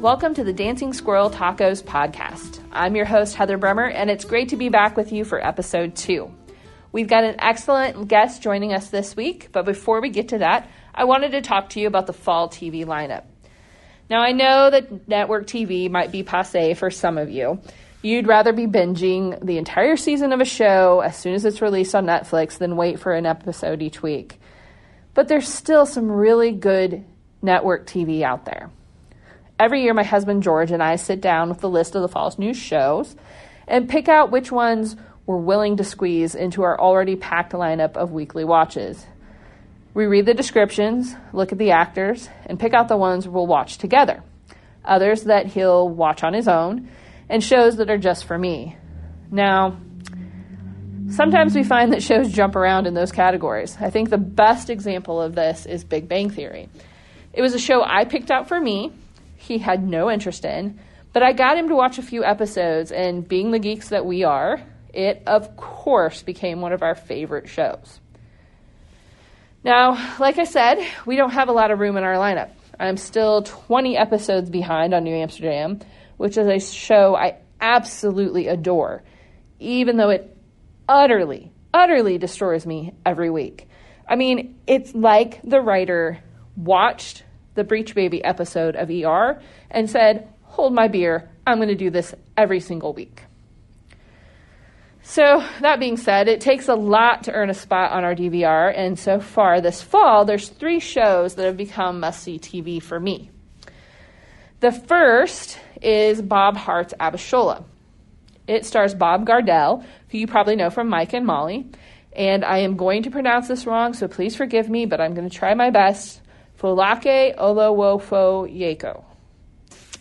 Welcome to the Dancing Squirrel Tacos podcast. I'm your host, Heather Bremer, and it's great to be back with you for episode 2. We've got an excellent guest joining us this week, but before we get to that, I wanted to talk to you about the fall TV lineup. Now, I know that network TV might be passé for some of you. You'd rather be binging the entire season of a show as soon as it's released on Netflix than wait for an episode each week. But there's still some really good network TV out there. Every year, my husband George and I sit down with the list of the fall's new shows and pick out which ones we're willing to squeeze into our already packed lineup of weekly watches. We read the descriptions, look at the actors, and pick out the ones we'll watch together, others that he'll watch on his own, and shows that are just for me. Now, sometimes we find that shows jump around in those categories. I think the best example of this is Big Bang Theory. It was a show I picked out for me, he had no interest in, but I got him to watch a few episodes, and being the geeks that we are, it, of course, became one of our favorite shows. Now, like I said, we don't have a lot of room in our lineup. I'm still 20 episodes behind on New Amsterdam, which is a show I absolutely adore, even though it utterly destroys me every week. I mean, it's like the writer watched the Breach Baby episode of ER and said, hold my beer, I'm going to do this every single week. So that being said, it takes a lot to earn a spot on our DVR, and so far this fall, there's 3 shows that have become must-see TV for me. The first is Bob Hart's Abishola. It stars Bob Gardell, who you probably know from Mike and Molly, and I am going to pronounce this wrong, so please forgive me, but I'm going to try my best. Folake Olowofo-Yeko.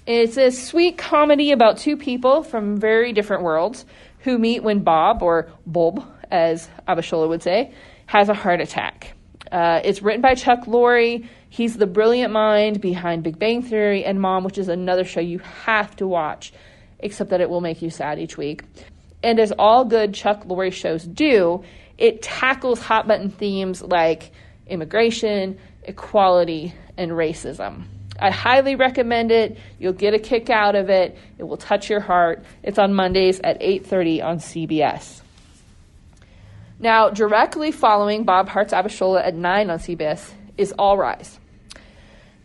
It's a sweet comedy about 2 people from very different worlds who meet when Bob, or Bob, as Abishola would say, has a heart attack. It's written by Chuck Lorre. He's the brilliant mind behind Big Bang Theory and Mom, which is another show you have to watch, except that it will make you sad each week. And as all good Chuck Lorre shows do, it tackles hot-button themes like immigration, equality, and racism. I highly recommend it. You'll get a kick out of it. It will touch your heart. It's on Mondays at 8:30 on CBS. Now, directly following Bob Hart's Abishola at 9 on CBS is All Rise.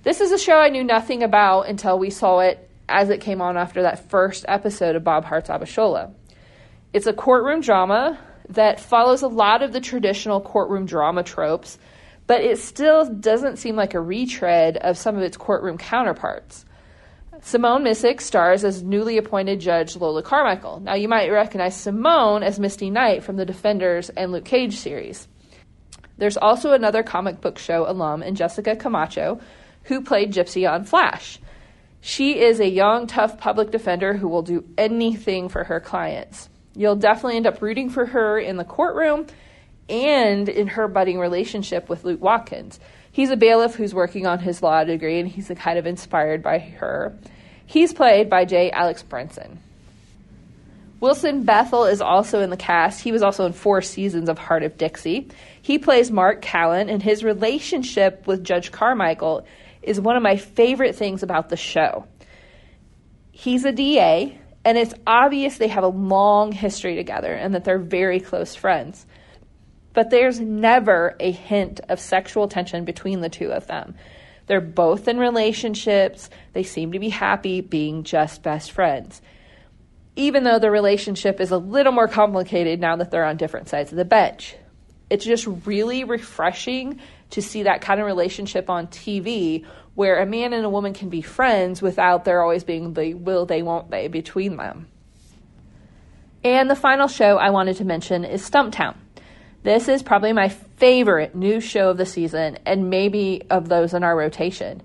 This is a show I knew nothing about until we saw it as it came on after that first episode of Bob Hart's Abishola. It's a courtroom drama that follows a lot of the traditional courtroom drama tropes, but it still doesn't seem like a retread of some of its courtroom counterparts. Simone Missick stars as newly appointed Judge Lola Carmichael. Now, you might recognize Simone as Misty Knight from the Defenders and Luke Cage series. There's also another comic book show alum in Jessica Camacho, who played Gypsy on Flash. She is a young, tough public defender who will do anything for her clients. You'll definitely end up rooting for her in the courtroom and in her budding relationship with Luke Watkins. He's a bailiff who's working on his law degree, and he's kind of inspired by her. He's played by J. Alex Brinson. Wilson Bethel is also in the cast. He was also in 4 seasons of Heart of Dixie. He plays Mark Callan, and his relationship with Judge Carmichael is one of my favorite things about the show. He's a DA, and it's obvious they have a long history together and that they're very close friends. But there's never a hint of sexual tension between the two of them. They're both in relationships. They seem to be happy being just best friends, even though the relationship is a little more complicated now that they're on different sides of the bench. It's just really refreshing to see that kind of relationship on TV where a man and a woman can be friends without there always being the will they, won't they between them. And the final show I wanted to mention is Stumptown. This is probably my favorite new show of the season, and maybe of those in our rotation.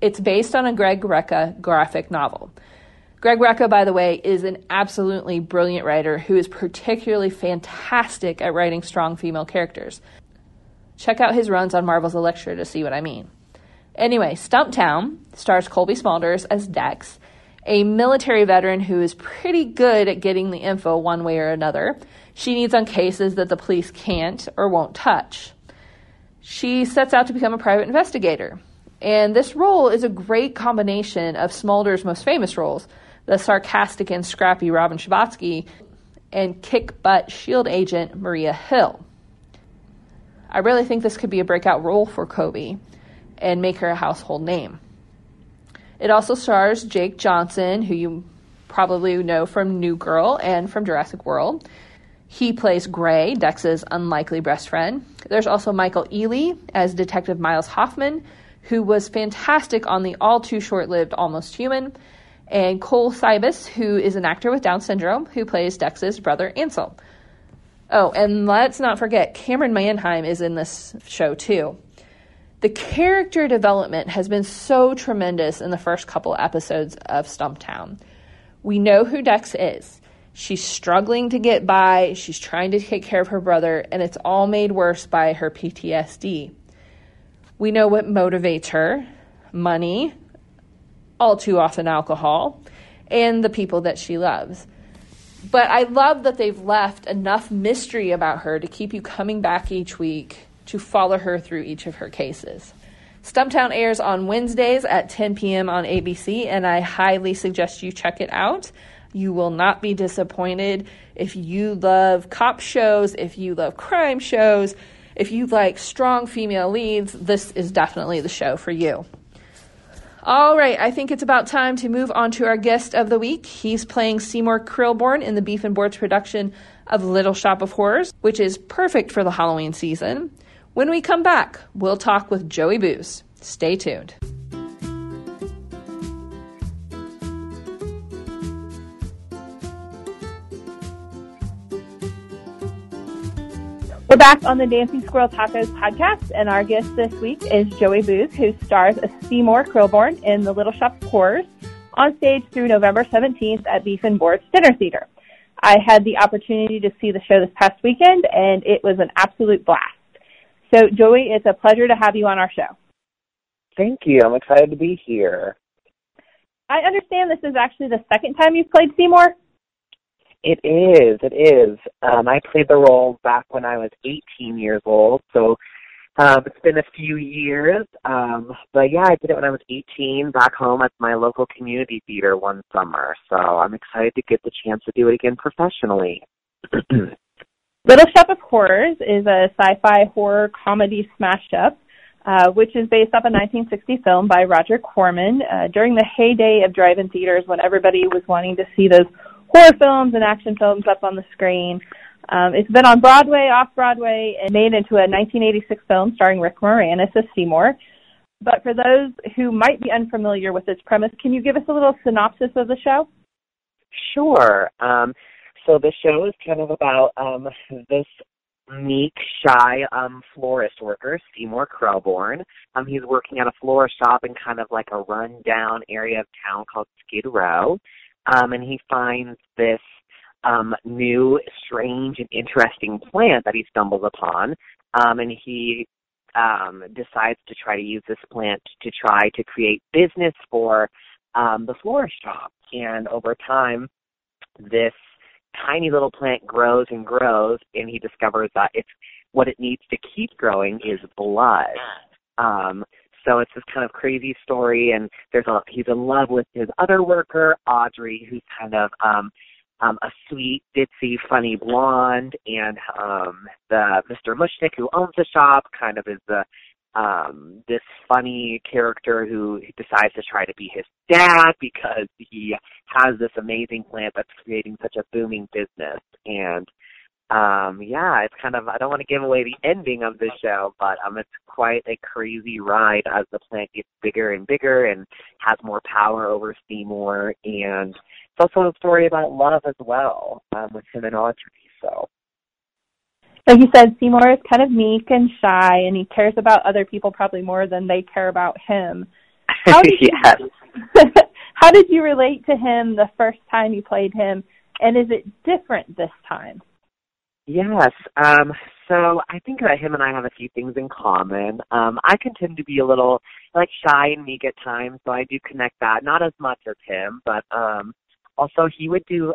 It's based on a Greg Rucka graphic novel. Greg Rucka, by the way, is an absolutely brilliant writer who is particularly fantastic at writing strong female characters. Check out his runs on Marvel's Electra to see what I mean. Anyway, Stumptown stars Colby Smulders as Dex, a military veteran who is pretty good at getting the info one way or another she needs on cases that the police can't or won't touch. She sets out to become a private investigator. And this role is a great combination of Smulders' most famous roles, the sarcastic and scrappy Robin Schabotsky and kick-butt S.H.I.E.L.D. agent Maria Hill. I really think this could be a breakout role for Kobe and make her a household name. It also stars Jake Johnson, who you probably know from New Girl and from Jurassic World. He plays Gray, Dex's unlikely best friend. There's also Michael Ealy as Detective Miles Hoffman, who was fantastic on the all-too-short-lived Almost Human, and Cole Sibus, who is an actor with Down syndrome, who plays Dex's brother Ansel. Oh, and let's not forget, Cameron Manheim is in this show, too. The character development has been so tremendous in the first couple episodes of Stumptown. We know who Dex is. She's struggling to get by, she's trying to take care of her brother, and it's all made worse by her PTSD. We know what motivates her, money, all too often alcohol, and the people that she loves. But I love that they've left enough mystery about her to keep you coming back each week to follow her through each of her cases. Stumptown airs on Wednesdays at 10 p.m. on ABC, and I highly suggest you check it out. You will not be disappointed. If you love cop shows, if you love crime shows, if you like strong female leads, this is definitely the show for you. All right, I think it's about time to move on to our guest of the week. He's playing Seymour Krelborn in the Beef and Boards production of Little Shop of Horrors, which is perfect for the Halloween season. When we come back, we'll talk with Joey Booth. Stay tuned. We're back on the Dancing Squirrel Tacos podcast, and our guest this week is Joey Booth, who stars as Seymour Krelborn in The Little Shop of Horrors on stage through November 17th at Beef and Boards Dinner Theater. I had the opportunity to see the show this past weekend, and it was an absolute blast. So, Joey, it's a pleasure to have you on our show. Thank you. I'm excited to be here. I understand this is actually the second time you've played Seymour. It is. I played the role back when I was 18 years old, so it's been a few years. But, yeah, I did it when I was 18 back home at my local community theater one summer, so I'm excited to get the chance to do it again professionally. Little Shop of Horrors is a sci-fi horror comedy smash-up, which is based off a 1960 film by Roger Corman during the heyday of drive-in theaters when everybody was wanting to see those horror films and action films up on the screen. It's been on Broadway, off-Broadway, and made into a 1986 film starring Rick Moranis as Seymour. But for those who might be unfamiliar with its premise, can you give us a little synopsis of the show? Sure. So the show is kind of about this meek, shy florist worker, Seymour Krelborn. He's working at a florist shop in kind of like a run-down area of town called Skid Row. And he finds this new, strange, and interesting plant that he stumbles upon, and he decides to try to use this plant to try to create business for the florist shop. And over time, this tiny little plant grows and grows, and he discovers that it's what it needs to keep growing is blood. So it's this kind of crazy story, and he's in love with his other worker, Audrey, who's kind of a sweet, ditzy, funny blonde, and the Mr. Mushnick, who owns the shop, kind of is the this funny character who decides to try to be his dad because he has this amazing plant that's creating such a booming business. And yeah, it's kind of, I don't want to give away the ending of this show, but it's quite a crazy ride as the plant gets bigger and bigger and has more power over Seymour. And it's also a story about love as well, with him and Audrey. So, like you said, Seymour is kind of meek and shy, and he cares about other people probably more than they care about him. How did yes. How did you relate to him the first time you played him, and is it different this time? Yes, so I think that him and I have a few things in common. I can tend to be a little, shy and meek at times, so I do connect that. Not as much as him, but also he would do,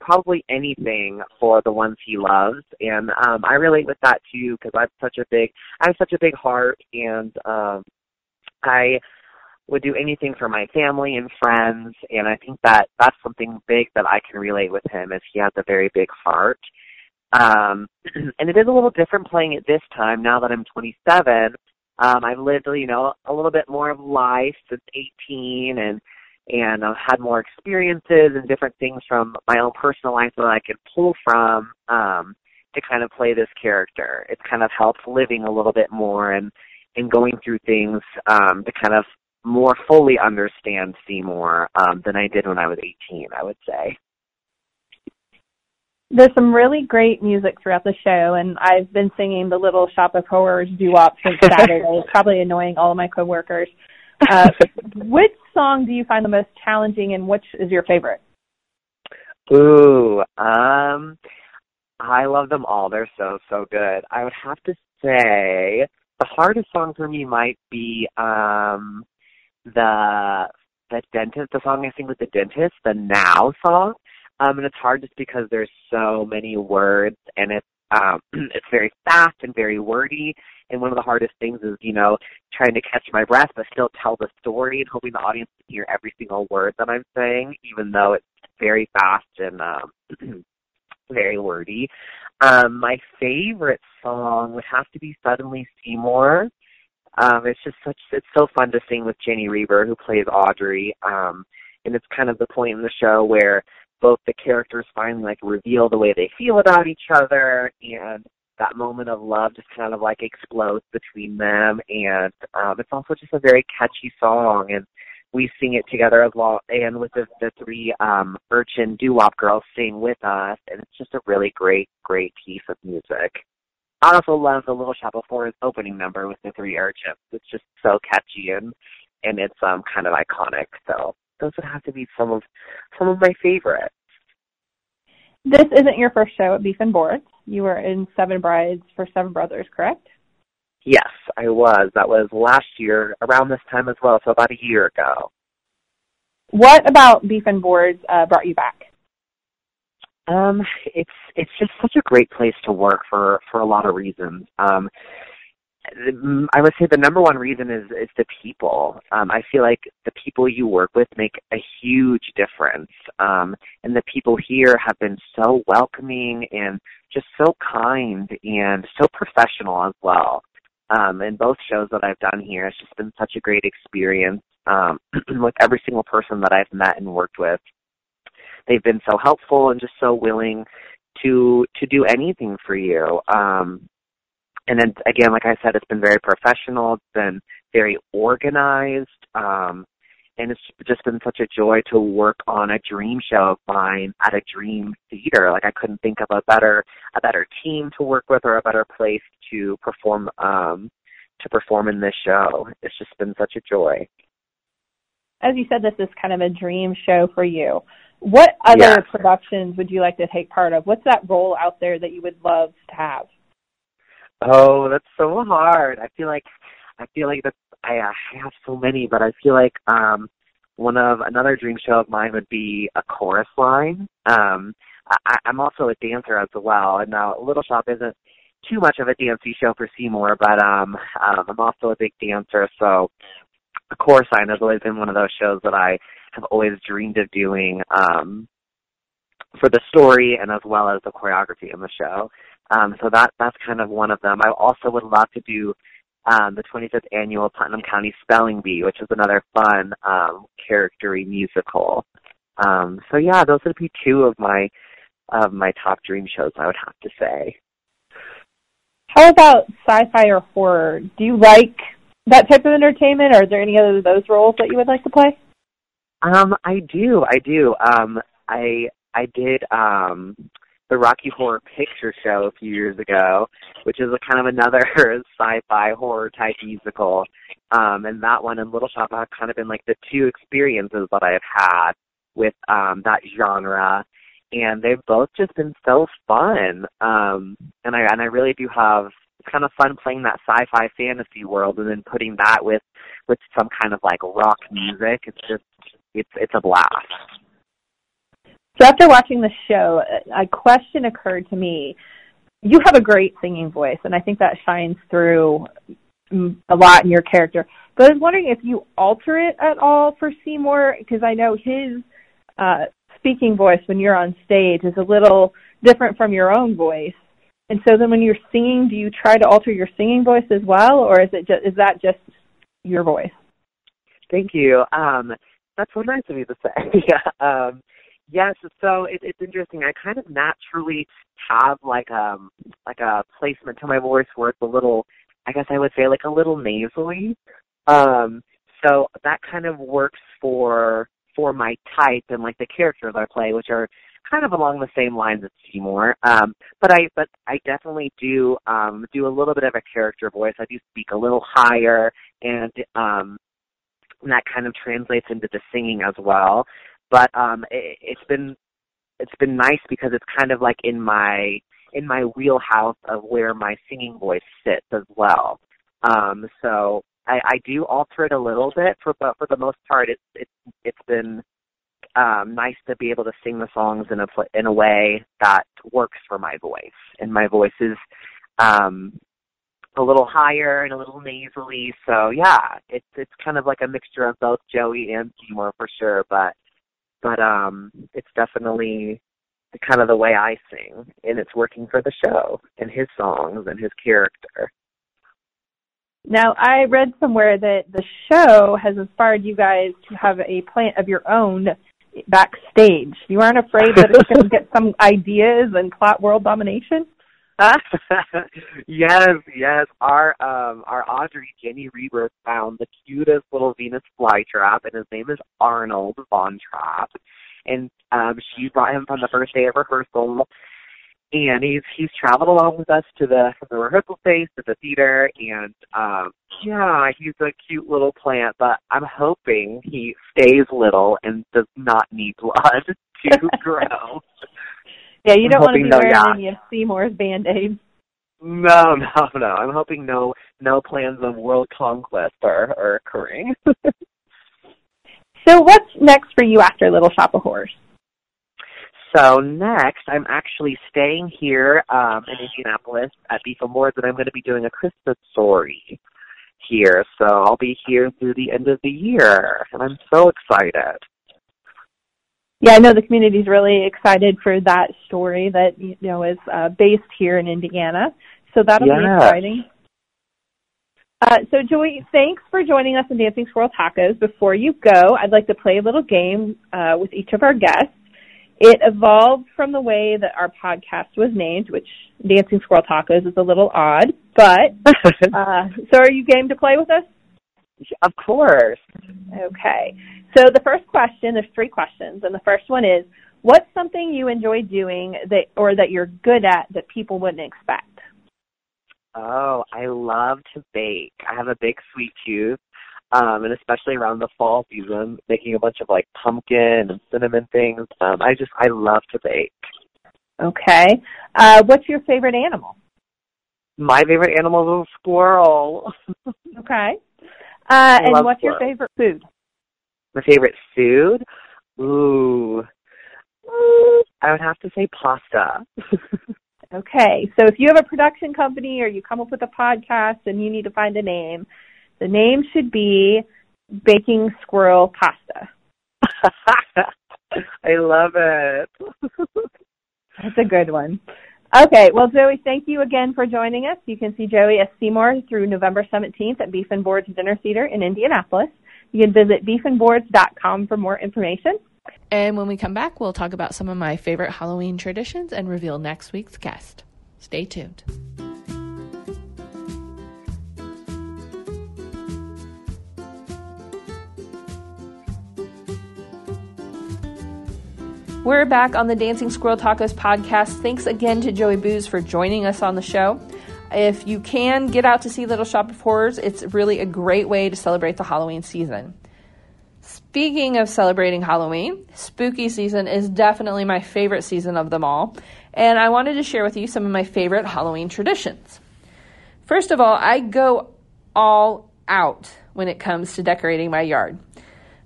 probably anything for the ones he loves, and I relate with that, too, because I have such a big heart, and I would do anything for my family and friends, and I think that that's something big that I can relate with him, is he has a very big heart. And it is a little different playing it this time, now that I'm 27. I've lived, you know, a little bit more of life since 18, and I've had more experiences and different things from my own personal life that I could pull from to kind of play this character. It's kind of helped living a little bit more and going through things to kind of more fully understand Seymour than I did when I was 18, I would say. There's some really great music throughout the show, and I've been singing the Little Shop of Horrors doo-wop since Saturday, probably annoying all of my coworkers. Which song do you find the most challenging, and which is your favorite? Ooh, I love them all. They're so, so good. I would have to say the hardest song for me might be the dentist, the song I sing with the dentist, the Now song. And it's hard just because there's so many words, and it's very fast and very wordy. And one of the hardest things is, you know, trying to catch my breath but still tell the story and hoping the audience can hear every single word that I'm saying, even though it's very fast and very wordy. My favorite song would have to be Suddenly Seymour. It's just it's so fun to sing with Jenny Reaver, who plays Audrey. And it's kind of the point in the show where both the characters finally, like, reveal the way they feel about each other, and that moment of love just kind of, like, explodes between them, and it's also just a very catchy song, and we sing it together as well, and with the three urchin doo-wop girls sing with us, and it's just a really great, great piece of music. I also love the Little Shop of Horrors opening number with the three urchins. It's just so catchy, and it's kind of iconic, so those would have to be some of my favorites. This isn't your first show at Beef and Boards. You were in Seven Brides for Seven Brothers, correct? Yes, I was. That was last year, around this time as well, so about a year ago. What about Beef and Boards brought you back? It's just such a great place to work for a lot of reasons. I would say the number one reason is the people. I feel like the people you work with make a huge difference. And the people here have been so welcoming and just so kind and so professional as well. In both shows that I've done here, it's just been such a great experience with every single person that I've met and worked with. They've been so helpful and just so willing to do anything for you. And then, again, like I said, it's been very professional. It's been very organized. And it's just been such a joy to work on a dream show of mine at a dream theater. Like, I couldn't think of a better team to work with or a better place to perform in this show. It's just been such a joy. As you said, this is kind of a dream show for you. What other productions would you like to take part of? What's that role out there that you would love to have? Oh, that's so hard. I feel like that's, I have so many, but I feel like another dream show of mine would be A Chorus Line. I'm also a dancer as well, and now Little Shop isn't too much of a dancey show for Seymour, but I'm also a big dancer, so A Chorus Line has always been one of those shows that I have always dreamed of doing for the story and as well as the choreography in the show. So that's kind of one of them. I also would love to do the 25th Annual Putnam County Spelling Bee, which is another fun character-y musical. So, yeah, those would be two of my top dream shows, I would have to say. How about sci-fi or horror? Do you like that type of entertainment, or is there any other of those roles that you would like to play? I do. I did... The Rocky Horror Picture Show a few years ago, which is kind of another sci-fi horror type musical. And that one and Little Shop have kind of been like the two experiences that I have had with that genre. And they've both just been so fun. And I really do have, it's kind of fun playing that sci-fi fantasy world and then putting that with some kind of like rock music. It's just, it's a blast. So after watching the show, a question occurred to me. You have a great singing voice, and I think that shines through a lot in your character. But I was wondering if you alter it at all for Seymour, because I know his speaking voice when you're on stage is a little different from your own voice. And so then when you're singing, do you try to alter your singing voice as well, or is that just your voice? Thank you. That's so nice of you to say. Yes, so it's interesting. I kind of naturally have like a placement to my voice where it's a little, I guess I would say like a little nasally. So that kind of works for my type and like the characters I play, which are kind of along the same lines as Seymour. But I definitely do do a little bit of a character voice. I do speak a little higher, and that kind of translates into the singing as well. But it's been nice because it's kind of like in my wheelhouse of where my singing voice sits as well. So I do alter it a little bit, but for the most part, it's been nice to be able to sing the songs in a way that works for my voice. And my voice is a little higher and a little nasally. So yeah, it's kind of like a mixture of both Joey and Seymour for sure. But it's definitely kind of the way I sing, and it's working for the show and his songs and his character. Now, I read somewhere that the show has inspired you guys to have a plant of your own backstage. You aren't afraid that it's going to get some ideas and plot world domination? Yes. Our Audrey, Jenny Reaver, found the cutest little Venus flytrap, and his name is Arnold Von Trapp. And she brought him from the first day of rehearsal, and he's traveled along with us from the rehearsal space to the theater, and he's a cute little plant. But I'm hoping he stays little and does not need blood to grow. Yeah, you don't want to be wearing any of Seymour's Band-Aids. No. I'm hoping no plans of world conquest are occurring. So what's next for you after Little Shop of Horrors? So next, I'm actually staying here in Indianapolis at Beef and Boards, and I'm going to be doing a Christmas story here. So I'll be here through the end of the year, and I'm so excited. Yeah, I know the community's really excited for that story that is based here in Indiana. So that'll be exciting. So Joey, thanks for joining us in Dancing Squirrel Tacos. Before you go, I'd like to play a little game with each of our guests. It evolved from the way that our podcast was named, which Dancing Squirrel Tacos is a little odd. But so are you game to play with us? Of course. Okay. So the first question, there's three questions, and the first one is, what's something you enjoy doing that you're good at that people wouldn't expect? Oh, I love to bake. I have a big sweet tooth, and especially around the fall season, making a bunch of, like, pumpkin and cinnamon things. I love to bake. Okay. What's your favorite animal? My favorite animal is a squirrel. Okay. And what's your favorite food? My favorite food? Ooh, I would have to say pasta. Okay, so if you have a production company or you come up with a podcast and you need to find a name, the name should be Baking Squirrel Pasta. I love it. That's a good one. Okay, well, Joey, thank you again for joining us. You can see Joey as Seymour through November 17th at Beef and Boards Dinner Theater in Indianapolis. You can visit beefandboards.com for more information. And when we come back, we'll talk about some of my favorite Halloween traditions and reveal next week's guest. Stay tuned. We're back on the Dancing Squirrel Tacos podcast. Thanks again to Joey Booz for joining us on the show. If you can, get out to see Little Shop of Horrors. It's really a great way to celebrate the Halloween season. Speaking of celebrating Halloween, spooky season is definitely my favorite season of them all, and I wanted to share with you some of my favorite Halloween traditions. First of all, I go all out when it comes to decorating my yard.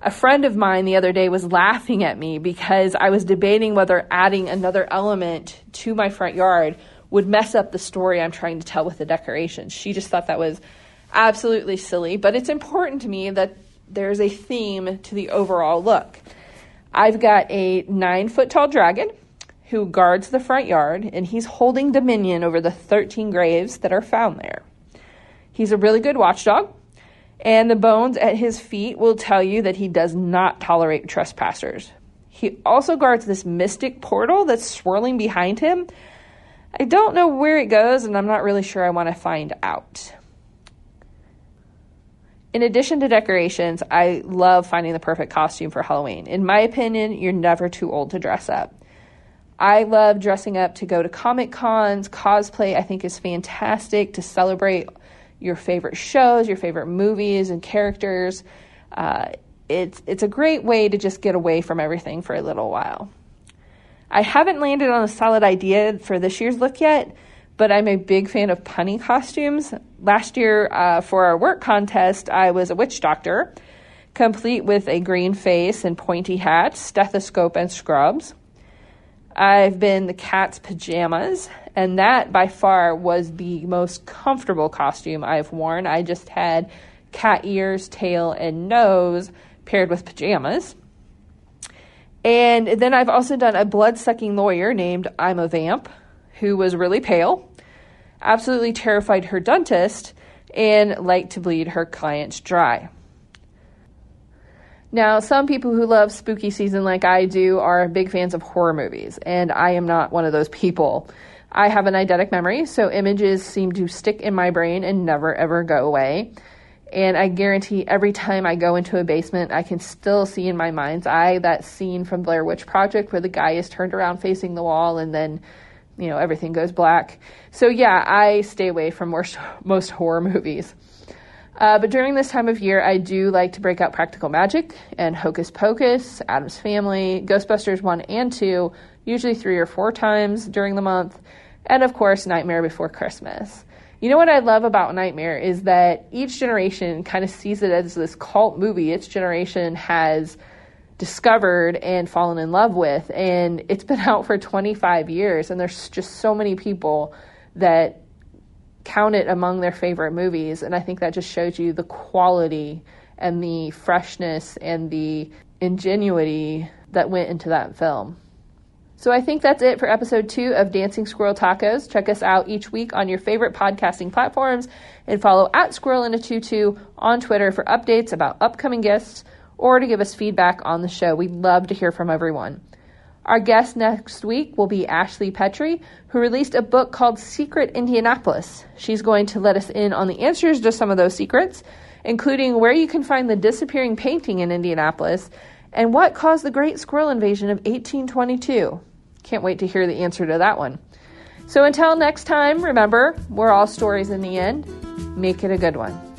A friend of mine the other day was laughing at me because I was debating whether adding another element to my front yard would mess up the story I'm trying to tell with the decorations. She just thought that was absolutely silly, but it's important to me that there's a theme to the overall look. I've got a 9-foot-tall dragon who guards the front yard, and he's holding dominion over the 13 graves that are found there. He's a really good watchdog, and the bones at his feet will tell you that he does not tolerate trespassers. He also guards this mystic portal that's swirling behind him. I don't know where it goes, and I'm not really sure I want to find out. In addition to decorations, I love finding the perfect costume for Halloween. In my opinion, you're never too old to dress up. I love dressing up to go to comic cons. Cosplay, I think, is fantastic to celebrate your favorite shows, your favorite movies and characters. It's a great way to just get away from everything for a little while. I haven't landed on a solid idea for this year's look yet, but I'm a big fan of punny costumes. Last year, for our work contest, I was a witch doctor, complete with a green face and pointy hat, stethoscope, and scrubs. I've been the cat's pajamas, and that by far was the most comfortable costume I've worn. I just had cat ears, tail, and nose paired with pajamas. And then I've also done a blood-sucking lawyer named I'm a Vamp, who was really pale, absolutely terrified her dentist, and liked to bleed her clients dry. Now, some people who love spooky season like I do are big fans of horror movies, and I am not one of those people. I have an eidetic memory, so images seem to stick in my brain and never, ever go away. And I guarantee every time I go into a basement, I can still see in my mind's eye that scene from Blair Witch Project where the guy is turned around facing the wall and then, you know, everything goes black. So yeah, I stay away from most horror movies. But during this time of year, I do like to break out Practical Magic and Hocus Pocus, Addams Family, Ghostbusters 1 and 2, usually 3 or 4 times during the month, and of course, Nightmare Before Christmas. You know what I love about Nightmare is that each generation kind of sees it as this cult movie its generation has discovered and fallen in love with. And it's been out for 25 years, and there's just so many people that count it among their favorite movies. And I think that just shows you the quality and the freshness and the ingenuity that went into that film. So I think that's it for episode 2 of Dancing Squirrel Tacos. Check us out each week on your favorite podcasting platforms and follow @squirrelinatutu on Twitter for updates about upcoming guests or to give us feedback on the show. We'd love to hear from everyone. Our guest next week will be Ashley Petrie, who released a book called Secret Indianapolis. She's going to let us in on the answers to some of those secrets, including where you can find the disappearing painting in Indianapolis and what caused the Great Squirrel Invasion of 1822. Can't wait to hear the answer to that one. So until next time, remember, we're all stories in the end. Make it a good one.